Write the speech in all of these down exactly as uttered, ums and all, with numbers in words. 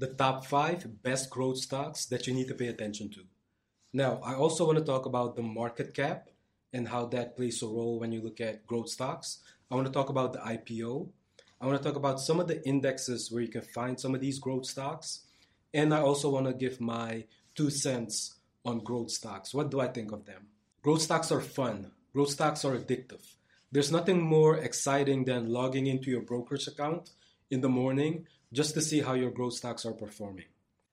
the top five best growth stocks that you need to pay attention to. Now, I also want to talk about the market cap and how that plays a role when you look at growth stocks. I want to talk about the I P O. I want to talk about some of the indexes where you can find some of these growth stocks. And I also want to give my two cents on growth stocks. What do I think of them? Growth stocks are fun. Growth stocks are addictive. There's nothing more exciting than logging into your brokerage account in the morning just to see how your growth stocks are performing.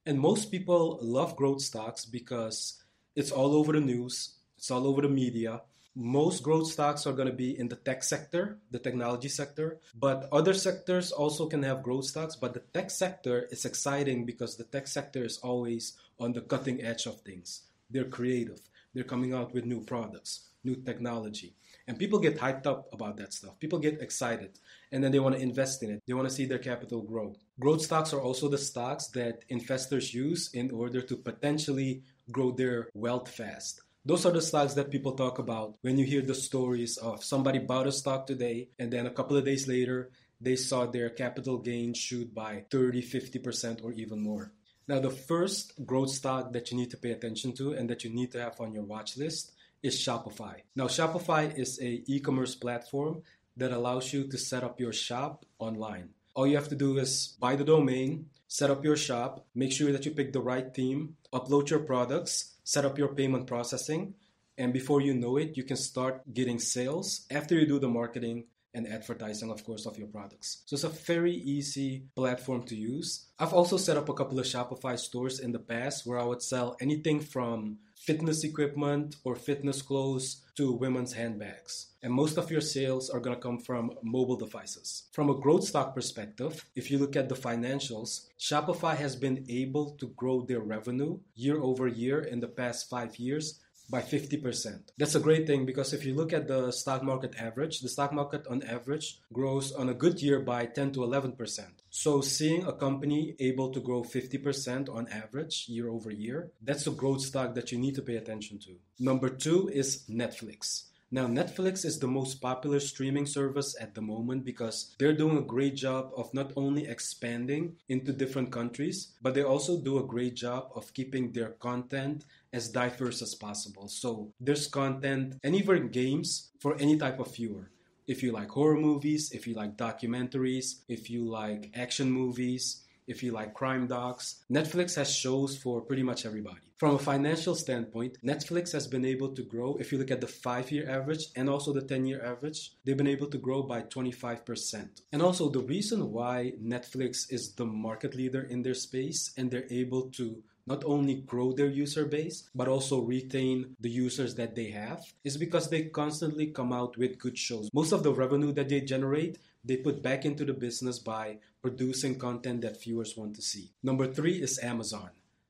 And most people love growth stocks because it's all over the news. It's all over the media. Most growth stocks are going to be in the tech sector, the technology sector, but other sectors also can have growth stocks. But the tech sector is exciting because the tech sector is always on the cutting edge of things. They're creative. They're coming out with new products, new technology. And people get hyped up about that stuff. People get excited, and then they want to invest in it. They want to see their capital grow. Growth stocks are also the stocks that investors use in order to potentially grow their wealth fast. Those are the stocks that people talk about when you hear the stories of somebody bought a stock today and then a couple of days later, they saw their capital gain shoot by thirty, fifty percent or even more. Now, the first growth stock that you need to pay attention to and that you need to have on your watch list is Shopify. Now, Shopify is an e-commerce platform that allows you to set up your shop online. All you have to do is buy the domain, set up your shop, make sure that you pick the right theme, upload your products, set up your payment processing, and before you know it, you can start getting sales after you do the marketing and advertising, of course, of your products. So it's a very easy platform to use. I've also set up a couple of Shopify stores in the past where I would sell anything from fitness equipment or fitness clothes to women's handbags. And most of your sales are going to come from mobile devices. From a growth stock perspective, if you look at the financials, Shopify has been able to grow their revenue year over year in the past five years by fifty percent. That's a great thing because if you look at the stock market average, the stock market on average grows on a good year by ten to eleven percent. So seeing a company able to grow fifty percent on average year over year, that's a growth stock that you need to pay attention to. Number two is Netflix. Now, Netflix is the most popular streaming service at the moment because they're doing a great job of not only expanding into different countries, but they also do a great job of keeping their content as diverse as possible. So there's content and even games for any type of viewer. If you like horror movies, if you like documentaries, if you like action movies, if you like crime docs, Netflix has shows for pretty much everybody. From a financial standpoint, Netflix has been able to grow, if you look at the five-year average and also the ten-year average, they've been able to grow by twenty-five percent. And also the reason why Netflix is the market leader in their space and they're able to not only grow their user base, but also retain the users that they have, is because they constantly come out with good shows. Most of the revenue that they generate, they put back into the business by producing content that viewers want to see. Number three is Amazon.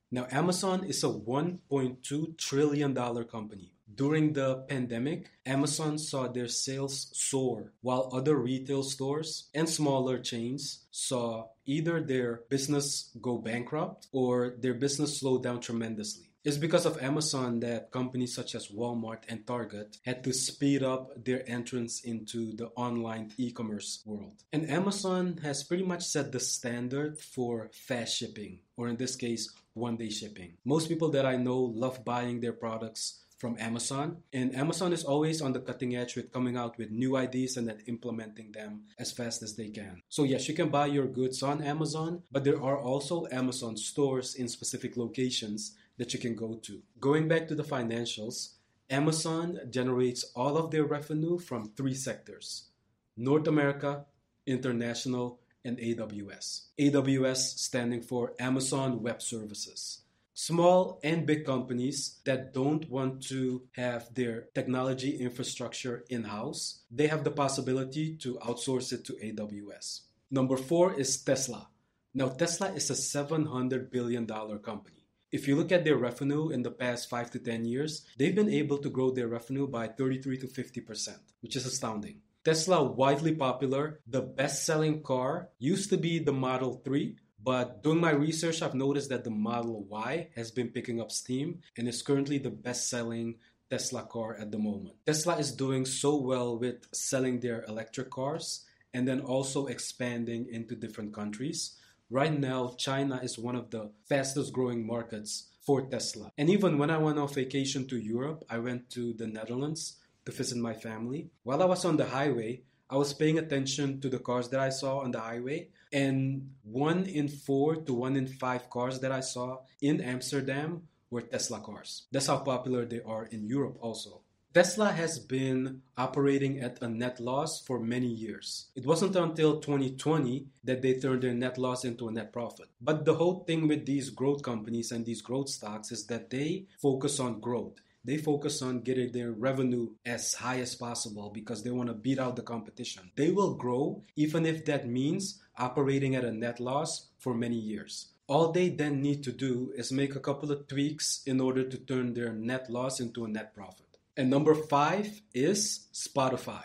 Now, Amazon is a one point two trillion dollars company. During the pandemic, Amazon saw their sales soar, while other retail stores and smaller chains saw either their business go bankrupt or their business slow down tremendously. It's because of Amazon that companies such as Walmart and Target had to speed up their entrance into the online e-commerce world. And Amazon has pretty much set the standard for fast shipping, or in this case, one-day shipping. Most people that I know love buying their products from Amazon. And Amazon is always on the cutting edge with coming out with new ideas and then implementing them as fast as they can. So yes, you can buy your goods on Amazon, but there are also Amazon stores in specific locations that you can go to. Going back to the financials, Amazon generates all of their revenue from three sectors: North America, International, and A W S. A W S standing for Amazon Web Services. Small and big companies that don't want to have their technology infrastructure in-house, they have the possibility to outsource it to A W S. Number four is Tesla. Now, Tesla is a seven hundred billion dollars company. If you look at their revenue in the past five to ten years, they've been able to grow their revenue by thirty-three to fifty percent, which is astounding. Tesla, widely popular, the best-selling car used to be the Model three, but doing my research, I've noticed that the Model Y has been picking up steam and is currently the best-selling Tesla car at the moment. Tesla is doing so well with selling their electric cars and then also expanding into different countries. Right now, China is one of the fastest growing markets for Tesla. And even when I went on vacation to Europe, I went to the Netherlands to visit my family. While I was on the highway, I was paying attention to the cars that I saw on the highway, and one in four to one in five cars that I saw in Amsterdam were Tesla cars. That's how popular they are in Europe also. Tesla has been operating at a net loss for many years. It wasn't until twenty twenty that they turned their net loss into a net profit. But the whole thing with these growth companies and these growth stocks is that they focus on growth. They focus on getting their revenue as high as possible because they want to beat out the competition. They will grow even if that means operating at a net loss for many years. All they then need to do is make a couple of tweaks in order to turn their net loss into a net profit. And number five is Spotify.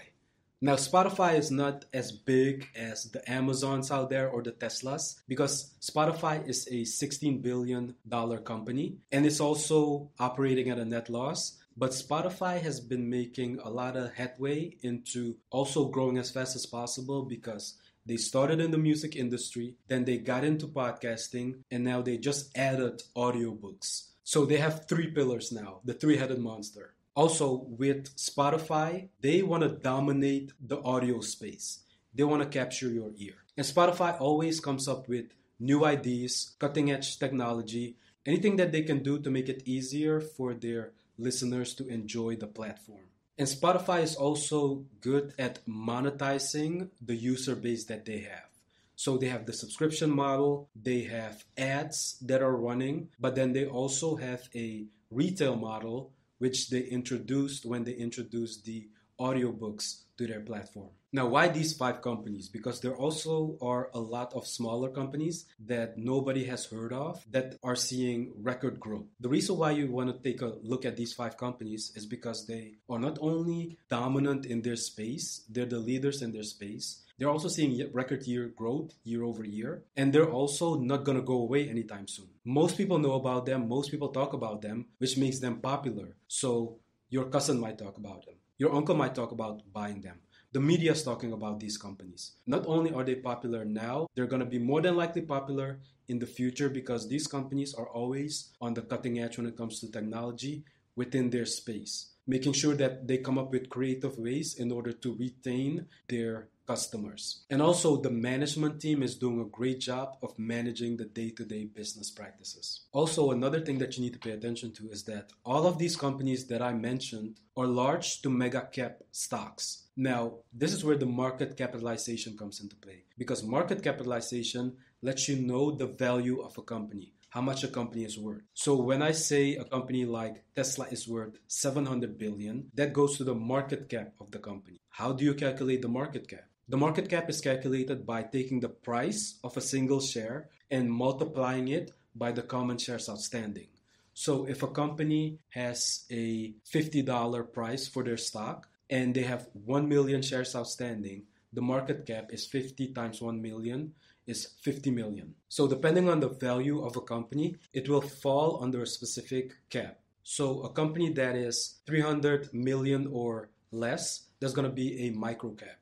Now, Spotify is not as big as the Amazons out there or the Teslas because Spotify is a sixteen billion dollars company and it's also operating at a net loss. But Spotify has been making a lot of headway into also growing as fast as possible because they started in the music industry, then they got into podcasting, and now they just added audiobooks. So they have three pillars now, the three-headed monster. Also, with Spotify, they want to dominate the audio space. They want to capture your ear. And Spotify always comes up with new ideas, cutting-edge technology, anything that they can do to make it easier for their listeners to enjoy the platform. And Spotify is also good at monetizing the user base that they have. So they have the subscription model, they have ads that are running, but then they also have a retail model which they introduced when they introduced the audiobooks to their platform. Now, why these five companies? Because there also are a lot of smaller companies that nobody has heard of that are seeing record growth. The reason why you want to take a look at these five companies is because they are not only dominant in their space, they're the leaders in their space. They're also seeing record year growth year over year, and they're also not going to go away anytime soon. Most people know about them. Most people talk about them, which makes them popular. So your cousin might talk about them. Your uncle might talk about buying them. The media is talking about these companies. Not only are they popular now, they're going to be more than likely popular in the future because these companies are always on the cutting edge when it comes to technology within their space, making sure that they come up with creative ways in order to retain their customers. And also the management team is doing a great job of managing the day-to-day business practices. Also, another thing that you need to pay attention to is that all of these companies that I mentioned are large to mega cap stocks. Now, this is where the market capitalization comes into play because market capitalization lets you know the value of a company, how much a company is worth. So when I say a company like Tesla is worth seven hundred billion dollars, that goes to the market cap of the company. How do you calculate the market cap? The market cap is calculated by taking the price of a single share and multiplying it by the common shares outstanding. So if a company has a fifty dollars price for their stock and they have one million shares outstanding, the market cap is fifty times one million is fifty million. So depending on the value of a company, it will fall under a specific cap. So a company that is three hundred million or less, that's going to be a micro cap.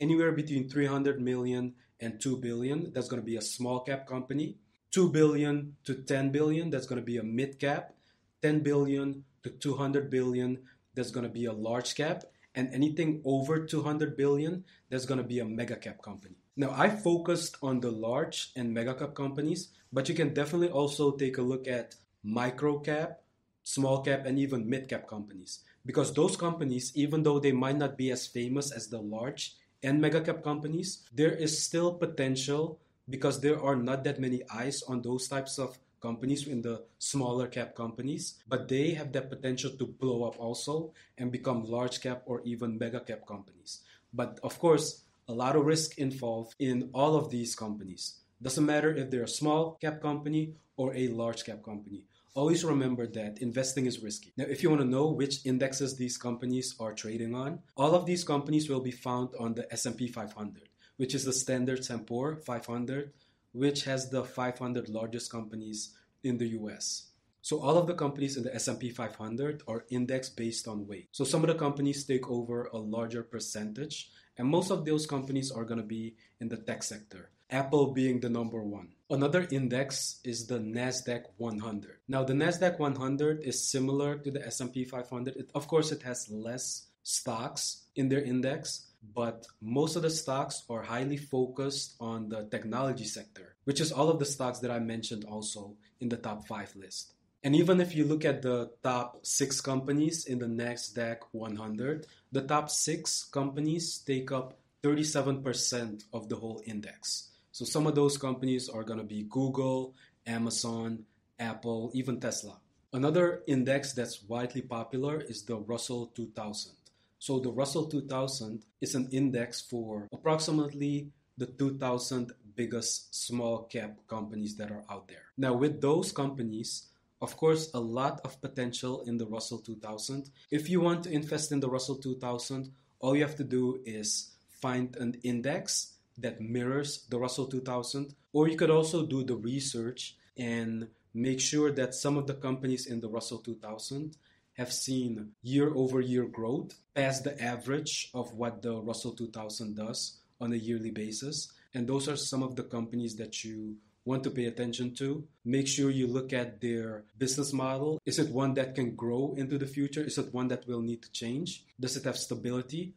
Anywhere between three hundred million and two billion, that's going to be a small cap company. two billion to ten billion, that's going to be a mid cap. ten billion to two hundred billion, that's going to be a large cap. And anything over two hundred billion, that's going to be a mega cap company. Now, I focused on the large and mega cap companies, but you can definitely also take a look at micro cap, small cap, and even mid cap companies. Because those companies, even though they might not be as famous as the large and mega cap companies, there is still potential because there are not that many eyes on those types of companies in the smaller cap companies, but they have that potential to blow up also and become large cap or even mega cap companies. But of course, a lot of risk involved in all of these companies. Doesn't matter if they're a small cap company or a large cap company. Always remember that investing is risky. Now, if you want to know which indexes these companies are trading on, all of these companies will be found on the S and P five hundred, which is the standard S and P five hundred, which has the five hundred largest companies in the U S. So all of the companies in the S and P five hundred are indexed based on weight. So some of the companies take over a larger percentage, and most of those companies are going to be in the tech sector. Apple being the number one. Another index is the NASDAQ one hundred. Now, the NASDAQ one hundred is similar to the S and P five hundred. It, of course, it has less stocks in their index, but most of the stocks are highly focused on the technology sector, which is all of the stocks that I mentioned also in the top five list. And even if you look at the top six companies in the NASDAQ one hundred, the top six companies take up thirty-seven percent of the whole index. So some of those companies are going to be Google, Amazon, Apple, even Tesla. Another index that's widely popular is the Russell two thousand. So the Russell two thousand is an index for approximately the two thousand biggest small cap companies that are out there. Now, with those companies, of course, a lot of potential in the Russell two thousand. If you want to invest in the Russell two thousand, all you have to do is find an index that mirrors the Russell two thousand, or you could also do the research and make sure that some of the companies in the Russell two thousand have seen year-over-year growth past the average of what the Russell two thousand does on a yearly basis. And those are some of the companies that you want to pay attention to. Make sure you look at their business model. Is it one that can grow into the future? Is it one that will need to change? Does it have stability?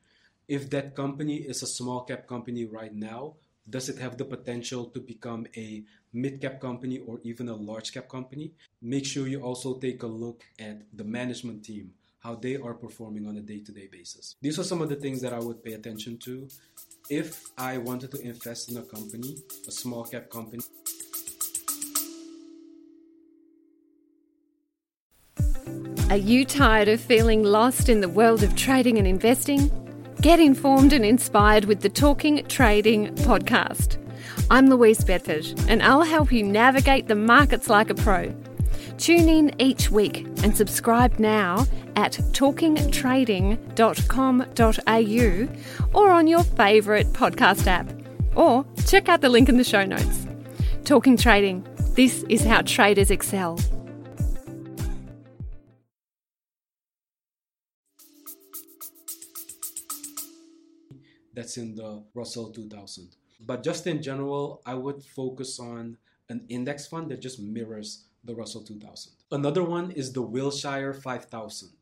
If that company is a small cap company right now, does it have the potential to become a mid cap company or even a large cap company? Make sure you also take a look at the management team, how they are performing on a day-to-day basis. These are some of the things that I would pay attention to if I wanted to invest in a company, a small cap company. Are you tired of feeling lost in the world of trading and investing? Get informed and inspired with the Talking Trading podcast. I'm Louise Bedford, and I'll help you navigate the markets like a pro. Tune in each week and subscribe now at talking trading dot com dot a u or on your favourite podcast app. Or check out the link in the show notes. Talking Trading. This is how traders excel. That's in the Russell two thousand. But just in general, I would focus on an index fund that just mirrors the Russell two thousand. Another one is the Wilshire five thousand.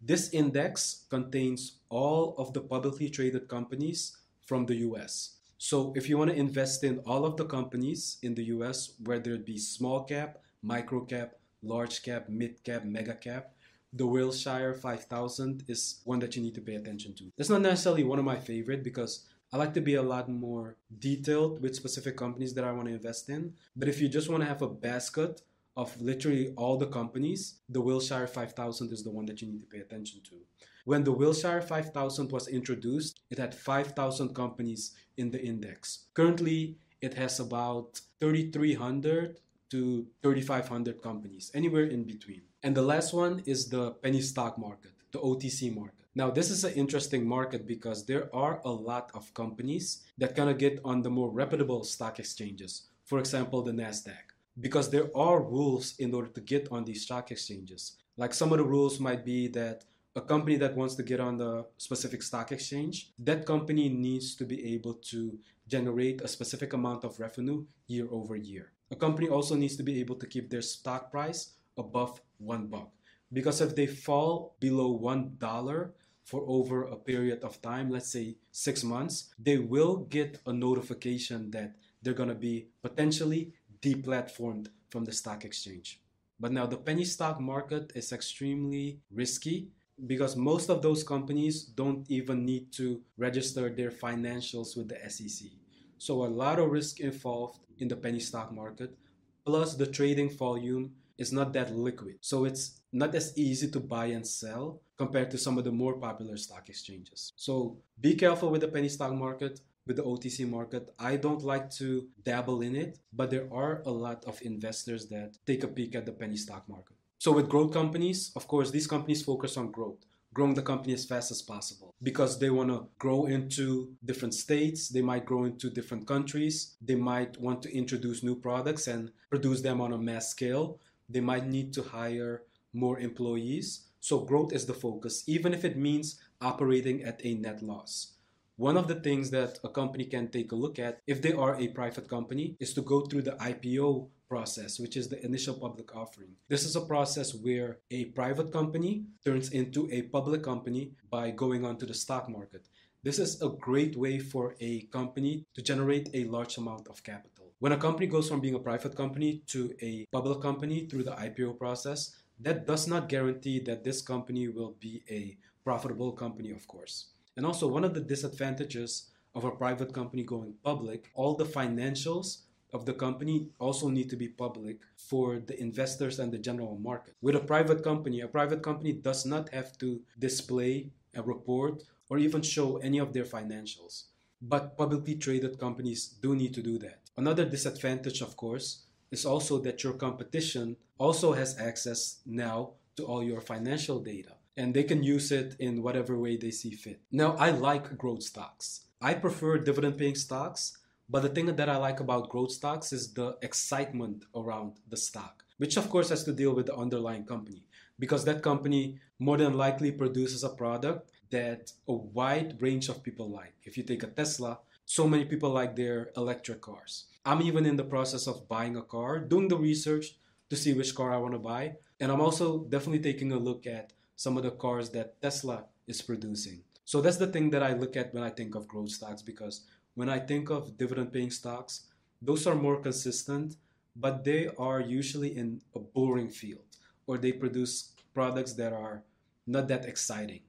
This index contains all of the publicly traded companies from the U S. So if you want to invest in all of the companies in the U S, whether it be small cap, micro cap, large cap, mid cap, mega cap, the Wilshire five thousand is one that you need to pay attention to. It's not necessarily one of my favorite because I like to be a lot more detailed with specific companies that I want to invest in. But if you just want to have a basket of literally all the companies, the Wilshire five thousand is the one that you need to pay attention to. When the Wilshire five thousand was introduced, it had five thousand companies in the index. Currently, it has about thirty-three hundred to thirty-five hundred companies, anywhere in between. And the last one is the penny stock market, the O T C market. Now, this is an interesting market because there are a lot of companies that kind of get on the more reputable stock exchanges. For example, the NASDAQ, because there are rules in order to get on these stock exchanges. Like some of the rules might be that a company that wants to get on the specific stock exchange, that company needs to be able to generate a specific amount of revenue year over year. A company also needs to be able to keep their stock price above one buck, because if they fall below one dollar for over a period of time, let's say six months, they will get a notification that they're going to be potentially deplatformed from the stock exchange. But now the penny stock market is extremely risky because most of those companies don't even need to register their financials with the S E C. So a lot of risk involved in the penny stock market, plus the trading volume is not that liquid. So it's not as easy to buy and sell compared to some of the more popular stock exchanges. So be careful with the penny stock market, with the O T C market. I don't like to dabble in it, but there are a lot of investors that take a peek at the penny stock market. So with growth companies, of course, these companies focus on growth, growing the company as fast as possible because they want to grow into different states. They might grow into different countries. They might want to introduce new products and produce them on a mass scale. They might need to hire more employees. So growth is the focus, even if it means operating at a net loss. One of the things that a company can take a look at if they are a private company is to go through the I P O process, which is the initial public offering. This is a process where a private company turns into a public company by going onto the stock market. This is a great way for a company to generate a large amount of capital. When a company goes from being a private company to a public company through the I P O process, that does not guarantee that this company will be a profitable company, of course. And also, one of the disadvantages of a private company going public, all the financials of the company also need to be public for the investors and the general market. With a private company, a private company does not have to display a report or even show any of their financials. But publicly traded companies do need to do that. Another disadvantage, of course, is also that your competition also has access now to all your financial data, and they can use it in whatever way they see fit. Now, I like growth stocks. I prefer dividend-paying stocks, but the thing that I like about growth stocks is the excitement around the stock, which of course has to deal with the underlying company, because that company more than likely produces a product that a wide range of people like. If you take a Tesla, so many people like their electric cars. I'm even in the process of buying a car, doing the research to see which car I want to buy, and I'm also definitely taking a look at some of the cars that Tesla is producing. So that's the thing that I look at when I think of growth stocks, because when I think of dividend-paying stocks, those are more consistent, but they are usually in a boring field, or they produce products that are not that exciting.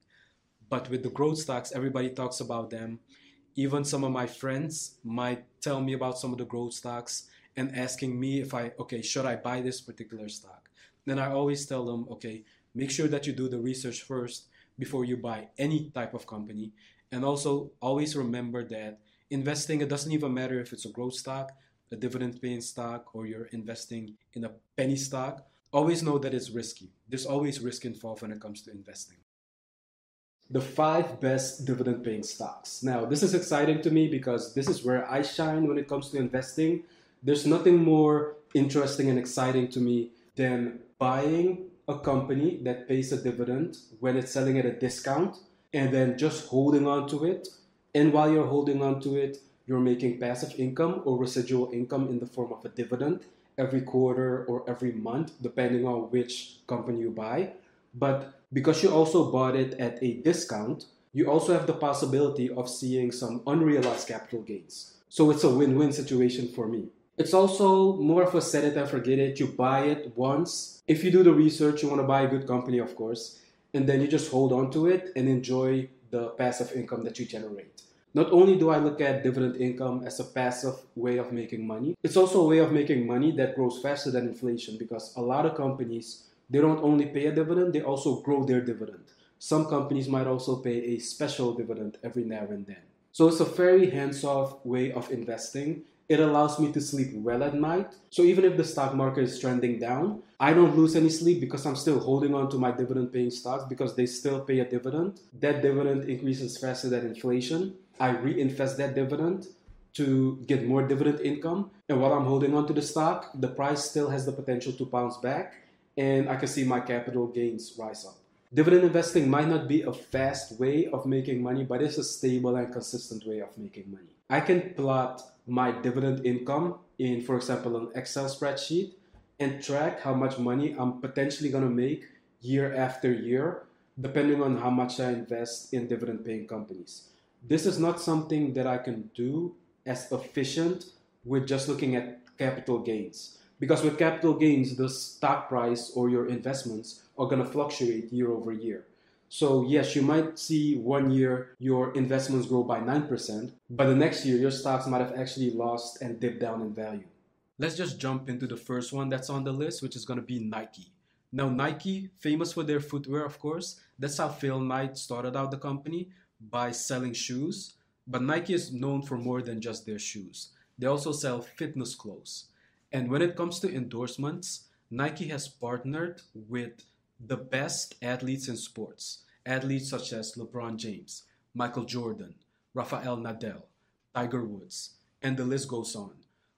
But with the growth stocks, everybody talks about them. Even some of my friends might tell me about some of the growth stocks and asking me if I, okay, should I buy this particular stock? Then I always tell them, okay, make sure that you do the research first before you buy any type of company. And also always remember that investing, it doesn't even matter if it's a growth stock, a dividend-paying stock, or you're investing in a penny stock. Always know that it's risky. There's always risk involved when it comes to investing. The five best dividend-paying stocks. Now, this is exciting to me because this is where I shine when it comes to investing. There's nothing more interesting and exciting to me than buying a company that pays a dividend when it's selling at a discount and then just holding on to it. And while you're holding on to it, you're making passive income or residual income in the form of a dividend every quarter or every month, depending on which company you buy. But because you also bought it at a discount, you also have the possibility of seeing some unrealized capital gains. So it's a win-win situation for me. It's also more of a set it and forget it. You buy it once. If you do the research, you want to buy a good company, of course, and then you just hold on to it and enjoy the passive income that you generate. Not only do I look at dividend income as a passive way of making money, it's also a way of making money that grows faster than inflation, because a lot of companies, they don't only pay a dividend, they also grow their dividend. Some companies might also pay a special dividend every now and then. So it's a very hands-off way of investing. It allows me to sleep well at night. So even if the stock market is trending down, I don't lose any sleep because I'm still holding on to my dividend-paying stocks because they still pay a dividend. That dividend increases faster than inflation. I reinvest that dividend to get more dividend income. And while I'm holding on to the stock, the price still has the potential to bounce back, and I can see my capital gains rise up. Dividend investing might not be a fast way of making money, but it's a stable and consistent way of making money. I can plot my dividend income in, for example, an Excel spreadsheet and track how much money I'm potentially going to make year after year, depending on how much I invest in dividend-paying companies. This is not something that I can do as efficient with just looking at capital gains. Because with capital gains, the stock price or your investments are going to fluctuate year over year. So yes, you might see one year your investments grow by nine percent, but the next year your stocks might have actually lost and dipped down in value. Let's just jump into the first one that's on the list, which is going to be Nike. Now Nike, famous for their footwear, of course. That's how Phil Knight started out the company, by selling shoes. But Nike is known for more than just their shoes. They also sell fitness clothes. And when it comes to endorsements, Nike has partnered with the best athletes in sports. Athletes such as LeBron James, Michael Jordan, Rafael Nadal, Tiger Woods, and the list goes on.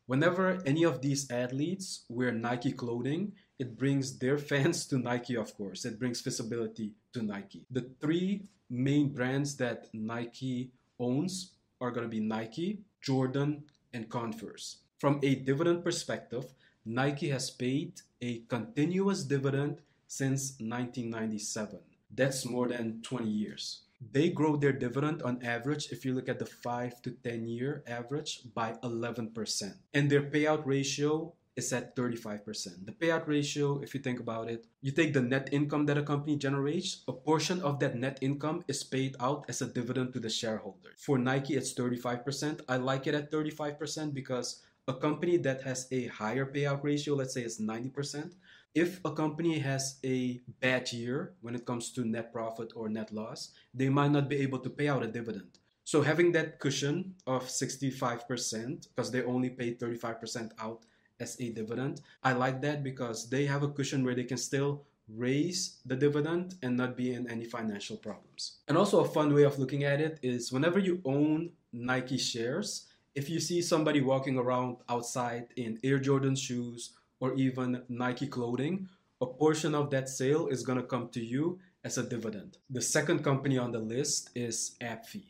Whenever any of these athletes wear Nike clothing, it brings their fans to Nike, of course. It brings visibility to Nike. The three main brands that Nike owns are going to be Nike, Jordan, and Converse. From a dividend perspective, Nike has paid a continuous dividend since nineteen ninety-seven. That's more than twenty years. They grow their dividend on average, if you look at the five to ten year average, by eleven percent. And their payout ratio is at thirty-five percent. The payout ratio, if you think about it, you take the net income that a company generates, a portion of that net income is paid out as a dividend to the shareholder. For Nike, it's thirty-five percent. I like it at thirty-five percent because a company that has a higher payout ratio, let's say it's ninety percent, if a company has a bad year when it comes to net profit or net loss, they might not be able to pay out a dividend. So having that cushion of sixty-five percent, because they only pay thirty-five percent out as a dividend, I like that because they have a cushion where they can still raise the dividend and not be in any financial problems. And also a fun way of looking at it is whenever you own Nike shares, if you see somebody walking around outside in Air Jordan shoes or even Nike clothing, a portion of that sale is going to come to you as a dividend. The second company on the list is AbbVie.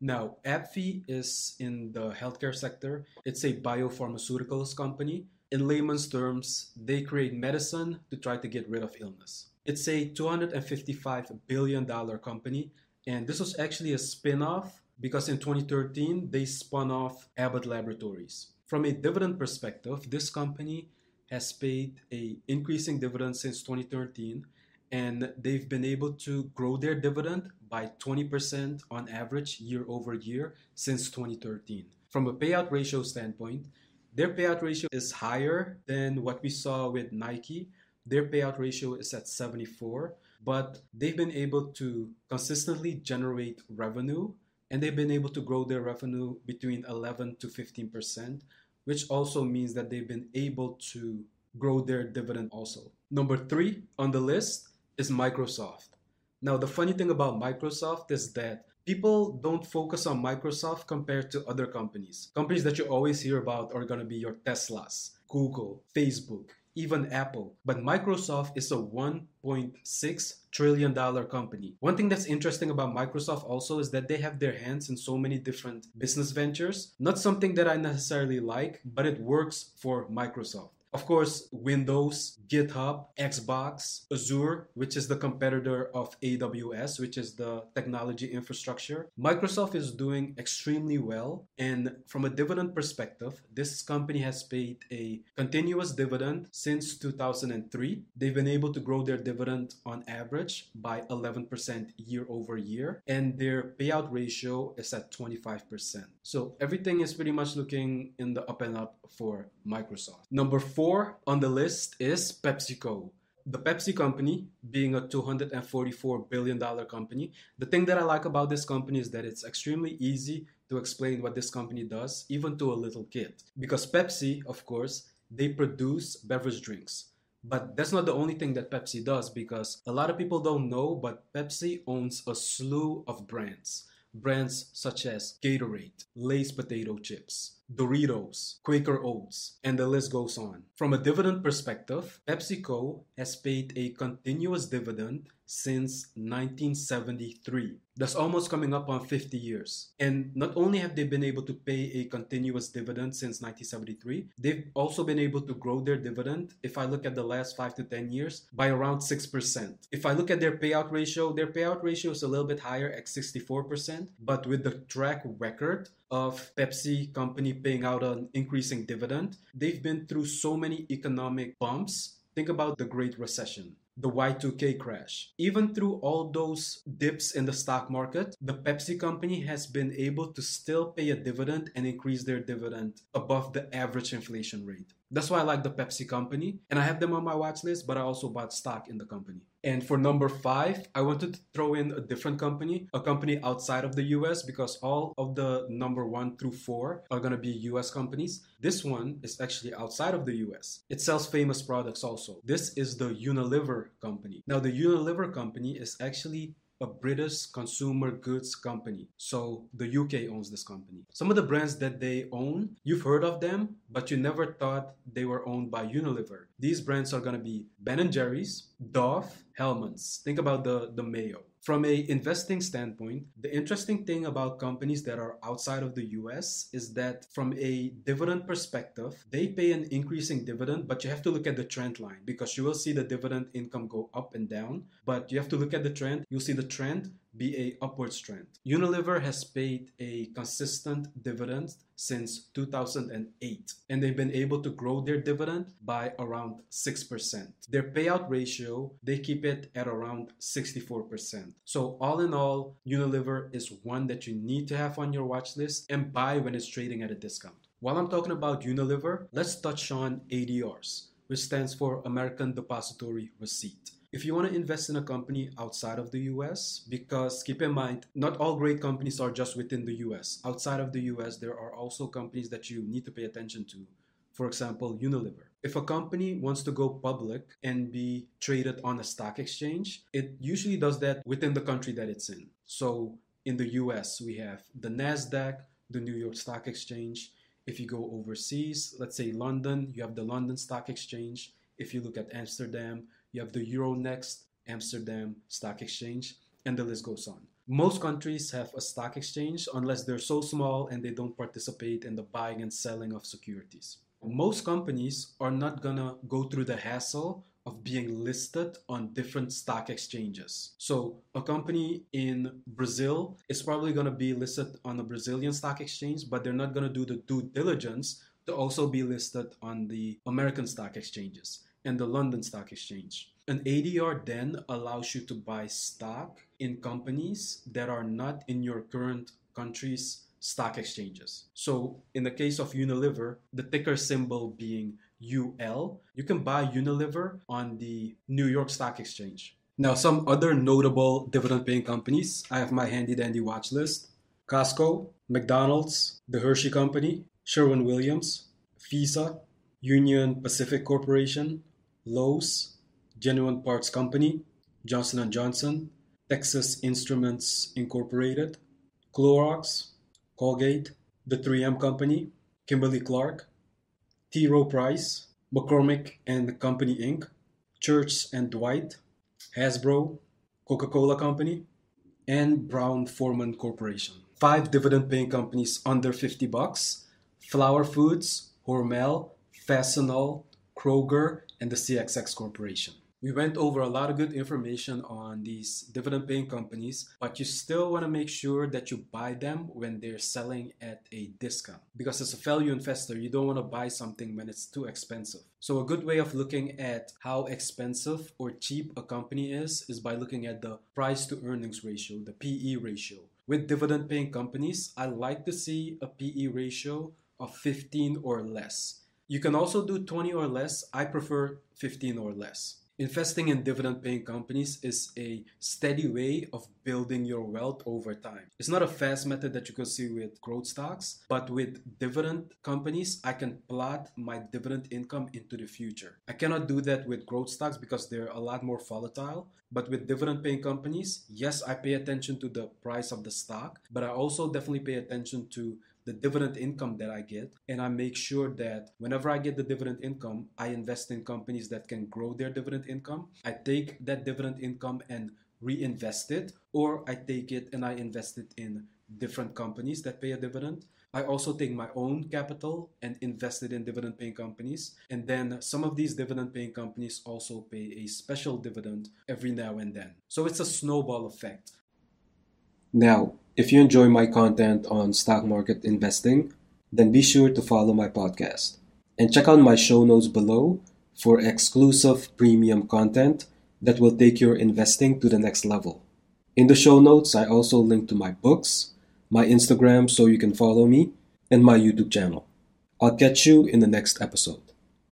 Now, AbbVie is in the healthcare sector. It's a biopharmaceuticals company. In layman's terms, they create medicine to try to get rid of illness. It's a two hundred fifty-five billion dollars company, and this was actually a spin-off because in twenty thirteen, they spun off Abbott Laboratories. From a dividend perspective, this company has paid an increasing dividend since twenty thirteen, and they've been able to grow their dividend by twenty percent on average year over year since twenty thirteen. From a payout ratio standpoint, their payout ratio is higher than what we saw with Nike. Their payout ratio is at seventy-four, but they've been able to consistently generate revenue, and they've been able to grow their revenue between eleven to fifteen percent, which also means that they've been able to grow their dividend also. Number three on the list is Microsoft. Now, the funny thing about Microsoft is that people don't focus on Microsoft compared to other companies. Companies that you always hear about are going to be your Teslas, Google, Facebook, even Apple. But Microsoft is a one point six trillion dollars company. One thing that's interesting about Microsoft also is that they have their hands in so many different business ventures. Not something that I necessarily like, but it works for Microsoft. Of course, Windows, GitHub, Xbox, Azure, which is the competitor of A W S, which is the technology infrastructure. Microsoft is doing extremely well. And from a dividend perspective, this company has paid a continuous dividend since two thousand three. They've been able to grow their dividend on average by eleven percent year over year. And their payout ratio is at twenty-five percent. So everything is pretty much looking in the up and up for Microsoft. Number four. Four on the list is PepsiCo. The Pepsi company being a two hundred forty-four billion dollars company. The thing that I like about this company is that it's extremely easy to explain what this company does, even to a little kid. Because Pepsi, of course, they produce beverage drinks. But that's not the only thing that Pepsi does, because a lot of people don't know, but Pepsi owns a slew of brands. Brands such as Gatorade, Lay's potato chips, Doritos, Quaker Oats, and the list goes on. From a dividend perspective, PepsiCo has paid a continuous dividend since nineteen seventy-three. That's almost coming up on fifty years. And not only have they been able to pay a continuous dividend since nineteen seventy-three, they've also been able to grow their dividend, if I look at the last five to ten years, by around six percent. If I look at their payout ratio, their payout ratio is a little bit higher at sixty-four percent, but with the track record of Pepsi company paying out an increasing dividend, they've been through so many economic bumps. Think about the Great Recession, the Y two K crash. Even through all those dips in the stock market, the Pepsi company has been able to still pay a dividend and increase their dividend above the average inflation rate. That's why I like the Pepsi company, and I have them on my watch list, but I also bought stock in the company. And for number five, I wanted to throw in a different company, a company outside of the U S, because all of the number one through four are going to be U S companies. This one is actually outside of the U S. It sells famous products also. This is the Unilever company. Now, the Unilever company is actually a British consumer goods company. So the U K owns this company. Some of the brands that they own, you've heard of them, but you never thought they were owned by Unilever. These brands are going to be Ben and Jerry's, Dove, Hellmann's. Think about the, the mayo. From an investing standpoint, the interesting thing about companies that are outside of the U S is that from a dividend perspective, they pay an increasing dividend, but you have to look at the trend line because you will see the dividend income go up and down, but you have to look at the trend. You'll see the trend be a upwards trend. Unilever has paid a consistent dividend since two thousand eight, and they've been able to grow their dividend by around six percent. Their payout ratio, they keep it at around sixty-four percent. So all in all, Unilever is one that you need to have on your watch list and buy when it's trading at a discount. While I'm talking about Unilever, let's touch on A D Rs, which stands for American Depository Receipt. If you want to invest in a company outside of the U S, because keep in mind, not all great companies are just within the U S. Outside of the U S, there are also companies that you need to pay attention to. For example, Unilever. If a company wants to go public and be traded on a stock exchange, it usually does that within the country that it's in. So in the U S, we have the NASDAQ, the New York Stock Exchange. If you go overseas, let's say London, you have the London Stock Exchange. If you look at Amsterdam, you have the Euronext, Amsterdam Stock Exchange, and the list goes on. Most countries have a stock exchange unless they're so small and they don't participate in the buying and selling of securities. Most companies are not gonna go through the hassle of being listed on different stock exchanges. So a company in Brazil is probably gonna be listed on the Brazilian stock exchange, but they're not gonna do the due diligence to also be listed on the American stock exchanges and the London Stock Exchange. An A D R then allows you to buy stock in companies that are not in your current country's stock exchanges. So in the case of Unilever, the ticker symbol being U L, you can buy Unilever on the New York Stock Exchange. Now, some other notable dividend-paying companies. I have my handy-dandy watch list. Costco, McDonald's, the Hershey Company, Sherwin-Williams, Visa, Union Pacific Corporation, Lowe's, Genuine Parts Company, Johnson and Johnson, Texas Instruments Incorporated, Clorox, Colgate, the three M Company, Kimberly Clark, T. Rowe Price, McCormick and Company Incorporated, Church and Dwight, Hasbro, Coca-Cola Company, and Brown-Forman Corporation. Five dividend-paying companies under fifty bucks: Flour Foods, Hormel, Fastenal, Kroger, and the C X X Corporation. We went over a lot of good information on these dividend-paying companies, but you still want to make sure that you buy them when they're selling at a discount. Because as a value investor, you don't want to buy something when it's too expensive. So a good way of looking at how expensive or cheap a company is is by looking at the price-to-earnings ratio, the P E ratio. With dividend-paying companies, I like to see a P E ratio of fifteen or less. You can also do twenty or less. I prefer fifteen or less. Investing in dividend-paying companies is a steady way of building your wealth over time. It's not a fast method that you can see with growth stocks, but with dividend companies, I can plot my dividend income into the future. I cannot do that with growth stocks because they're a lot more volatile, but with dividend-paying companies, yes, I pay attention to the price of the stock, but I also definitely pay attention to the dividend income that I get, and I make sure that whenever I get the dividend income, I invest in companies that can grow their dividend income. I take that dividend income and reinvest it, or I take it and I invest it in different companies that pay a dividend. I also take my own capital and invest it in dividend-paying companies. And then some of these dividend-paying companies also pay a special dividend every now and then. So it's a snowball effect. Now, if you enjoy my content on stock market investing, then be sure to follow my podcast and check out my show notes below for exclusive premium content that will take your investing to the next level. In the show notes, I also link to my books, my Instagram so you can follow me, and my YouTube channel. I'll catch you in the next episode.